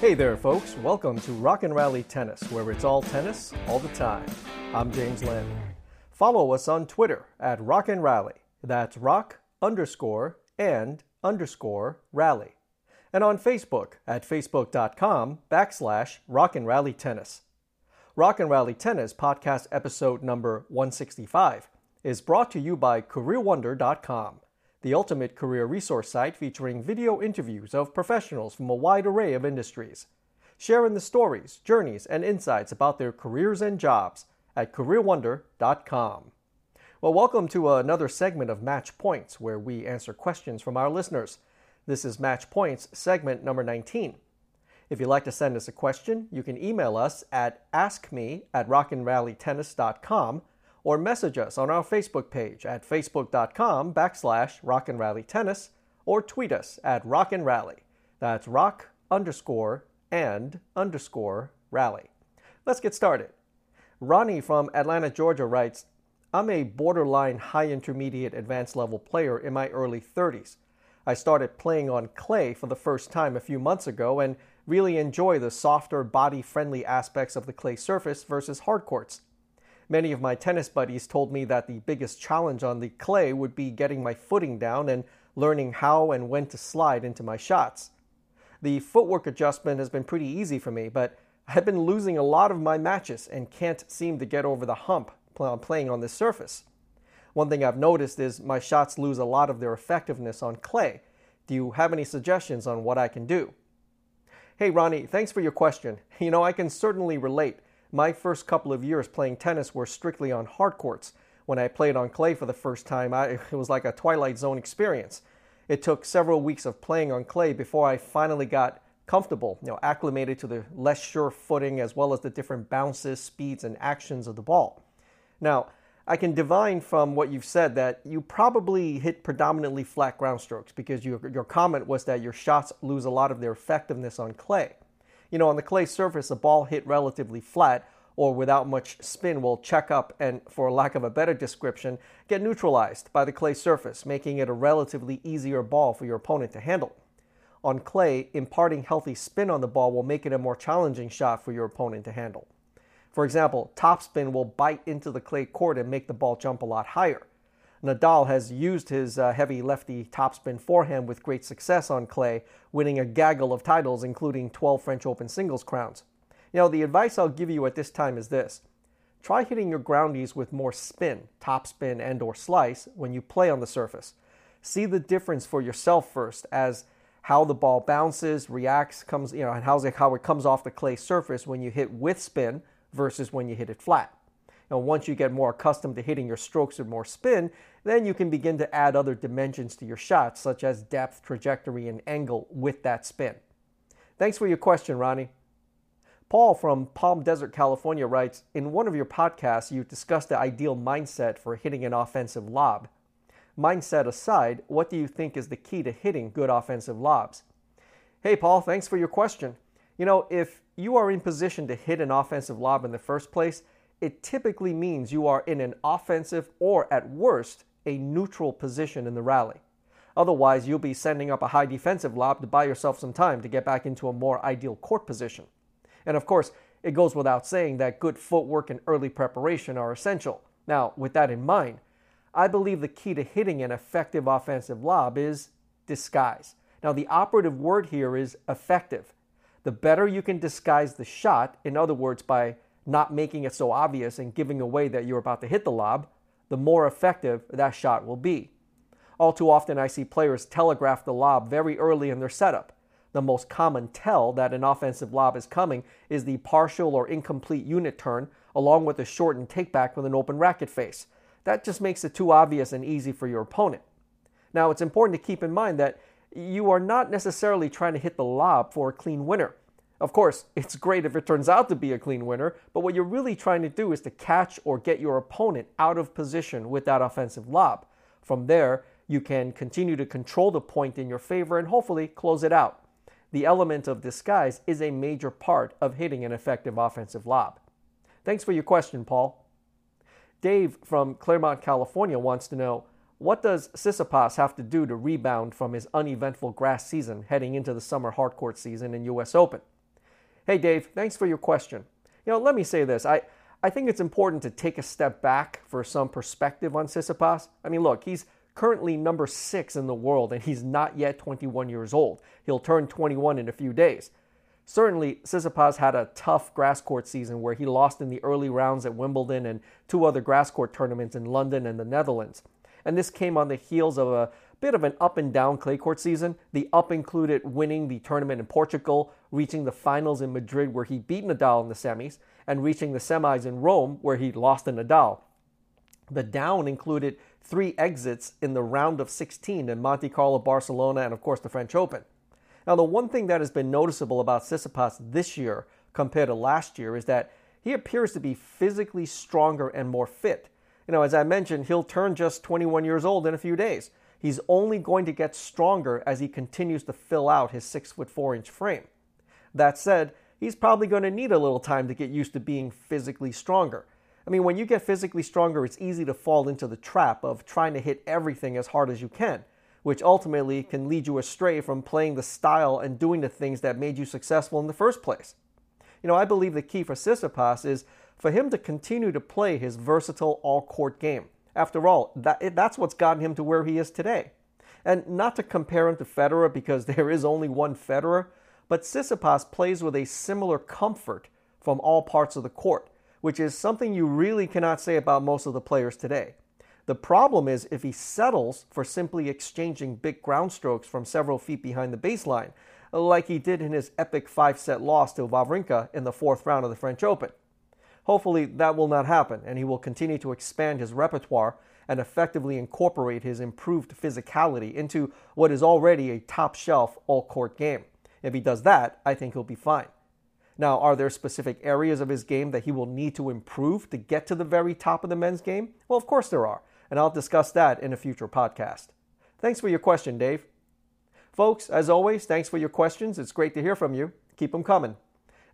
Hey there, folks. Welcome to Rock and Rally Tennis, where it's all tennis all the time. I'm James Landon. Follow us on Twitter at Rock and Rally. That's rock_and_rally. And on Facebook at facebook.com/Rock and Rally Tennis. Rock and Rally Tennis podcast episode number 165 is brought to you by CareerWonder.com, the ultimate career resource site featuring video interviews of professionals from a wide array of industries, sharing the stories, journeys, and insights about their careers and jobs at CareerWonder.com. Well, welcome to another segment of Match Points, where we answer questions from our listeners. This is Match Points segment number 19. If you'd like to send us a question, you can email us at askme@rockandrallytennis.com or message us on our Facebook page at facebook.com/Rock and Rally Tennis or tweet us at Rock and Rally. That's rock_and_rally. Let's get started. Ronnie from Atlanta, Georgia writes, I'm a borderline high intermediate advanced level player in my early 30s. I started playing on clay for the first time a few months ago and really enjoy the softer body-friendly aspects of the clay surface versus hard courts. Many of my tennis buddies told me that the biggest challenge on the clay would be getting my footing down and learning how and when to slide into my shots. The footwork adjustment has been pretty easy for me, but I've been losing a lot of my matches and can't seem to get over the hump playing on this surface. One thing I've noticed is my shots lose a lot of their effectiveness on clay. Do you have any suggestions on what I can do? Hey Ronnie, thanks for your question. You know, I can certainly relate. My first couple of years playing tennis were strictly on hard courts. When I played on clay for the first time, it was like a Twilight Zone experience. It took several weeks of playing on clay before I finally got comfortable, acclimated to the less sure footing as well as the different bounces, speeds, and actions of the ball. Now, I can divine from what you've said that you probably hit predominantly flat ground strokes because your comment was that your shots lose a lot of their effectiveness on clay. You know, on the clay surface, a ball hit relatively flat or without much spin will check up and, for lack of a better description, get neutralized by the clay surface, making it a relatively easier ball for your opponent to handle. On clay, imparting healthy spin on the ball will make it a more challenging shot for your opponent to handle. For example, topspin will bite into the clay court and make the ball jump a lot higher. Nadal has used his heavy lefty topspin forehand with great success on clay, winning a gaggle of titles, including 12 French Open singles crowns. You know, the advice I'll give you at this time is this. Try hitting your groundies with more spin, topspin, and/or slice when you play on the surface. See the difference for yourself first as how the ball bounces, reacts, comes, and how it comes off the clay surface when you hit with spin versus when you hit it flat. Now, once you get more accustomed to hitting your strokes with more spin, then you can begin to add other dimensions to your shots, such as depth, trajectory, and angle with that spin. Thanks for your question, Ronnie. Paul from Palm Desert, California writes, in one of your podcasts, you discussed the ideal mindset for hitting an offensive lob. Mindset aside, what do you think is the key to hitting good offensive lobs? Hey, Paul, thanks for your question. You know, if you are in position to hit an offensive lob in the first place, it typically means you are in an offensive or, at worst, a neutral position in the rally. Otherwise, you'll be sending up a high defensive lob to buy yourself some time to get back into a more ideal court position. And of course, it goes without saying that good footwork and early preparation are essential. Now, with that in mind, I believe the key to hitting an effective offensive lob is disguise. Now, the operative word here is effective. The better you can disguise the shot, in other words, by not making it so obvious and giving away that you're about to hit the lob, the more effective that shot will be. All too often I see players telegraph the lob very early in their setup. The most common tell that an offensive lob is coming is the partial or incomplete unit turn along with a shortened takeback with an open racket face. That just makes it too obvious and easy for your opponent. Now, it's important to keep in mind that you are not necessarily trying to hit the lob for a clean winner. Of course, it's great if it turns out to be a clean winner, but what you're really trying to do is to catch or get your opponent out of position with that offensive lob. From there, you can continue to control the point in your favor and hopefully close it out. The element of disguise is a major part of hitting an effective offensive lob. Thanks for your question, Paul. Dave from Claremont, California wants to know, what does Tsitsipas have to do to rebound from his uneventful grass season heading into the summer hardcourt season in U.S. Open? Hey, Dave, thanks for your question. You know, let me say this. I think it's important to take a step back for some perspective on Tsitsipas. I mean, look, he's currently number 6 in the world, and he's not yet 21 years old. He'll turn 21 in a few days. Certainly, Tsitsipas had a tough grass court season where he lost in the early rounds at Wimbledon and 2 other grass court tournaments in London and the Netherlands. And this came on the heels of a bit of an up and down clay court season. The up included winning the tournament in Portugal, reaching the finals in Madrid where he beat Nadal in the semis, and reaching the semis in Rome where he lost to Nadal. The down included 3 exits in the round of 16 in Monte Carlo, Barcelona, and of course the French Open. Now the one thing that has been noticeable about Tsitsipas this year compared to last year is that he appears to be physically stronger and more fit. You know, as I mentioned, he'll turn just 21 years old in a few days. He's only going to get stronger as he continues to fill out his 6'4" frame. That said, he's probably going to need a little time to get used to being physically stronger. I mean, when you get physically stronger, it's easy to fall into the trap of trying to hit everything as hard as you can, which ultimately can lead you astray from playing the style and doing the things that made you successful in the first place. You know, I believe the key for Tsitsipas is for him to continue to play his versatile all-court game. After all, that's what's gotten him to where he is today. And not to compare him to Federer because there is only one Federer, but Tsitsipas plays with a similar comfort from all parts of the court, which is something you really cannot say about most of the players today. The problem is if he settles for simply exchanging big ground strokes from several feet behind the baseline, like he did in his epic 5-set loss to Wawrinka in the 4th round of the French Open. Hopefully that will not happen, and he will continue to expand his repertoire and effectively incorporate his improved physicality into what is already a top-shelf all-court game. If he does that, I think he'll be fine. Now, are there specific areas of his game that he will need to improve to get to the very top of the men's game? Well, of course there are, and I'll discuss that in a future podcast. Thanks for your question, Dave. Folks, as always, thanks for your questions. It's great to hear from you. Keep them coming.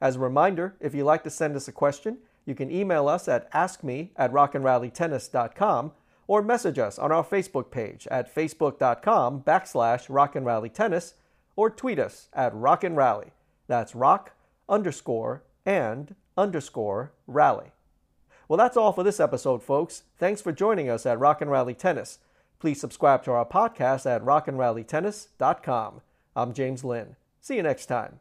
As a reminder, if you'd like to send us a question, you can email us at askme@rockandrallytennis.com or message us on our Facebook page at facebook.com/rockandrallytennis or tweet us at rockandrally. That's rock_and_rally. Well, that's all for this episode, folks. Thanks for joining us at Rock and Rally Tennis. Please subscribe to our podcast at rockandrallytennis.com. I'm James Lynn. See you next time.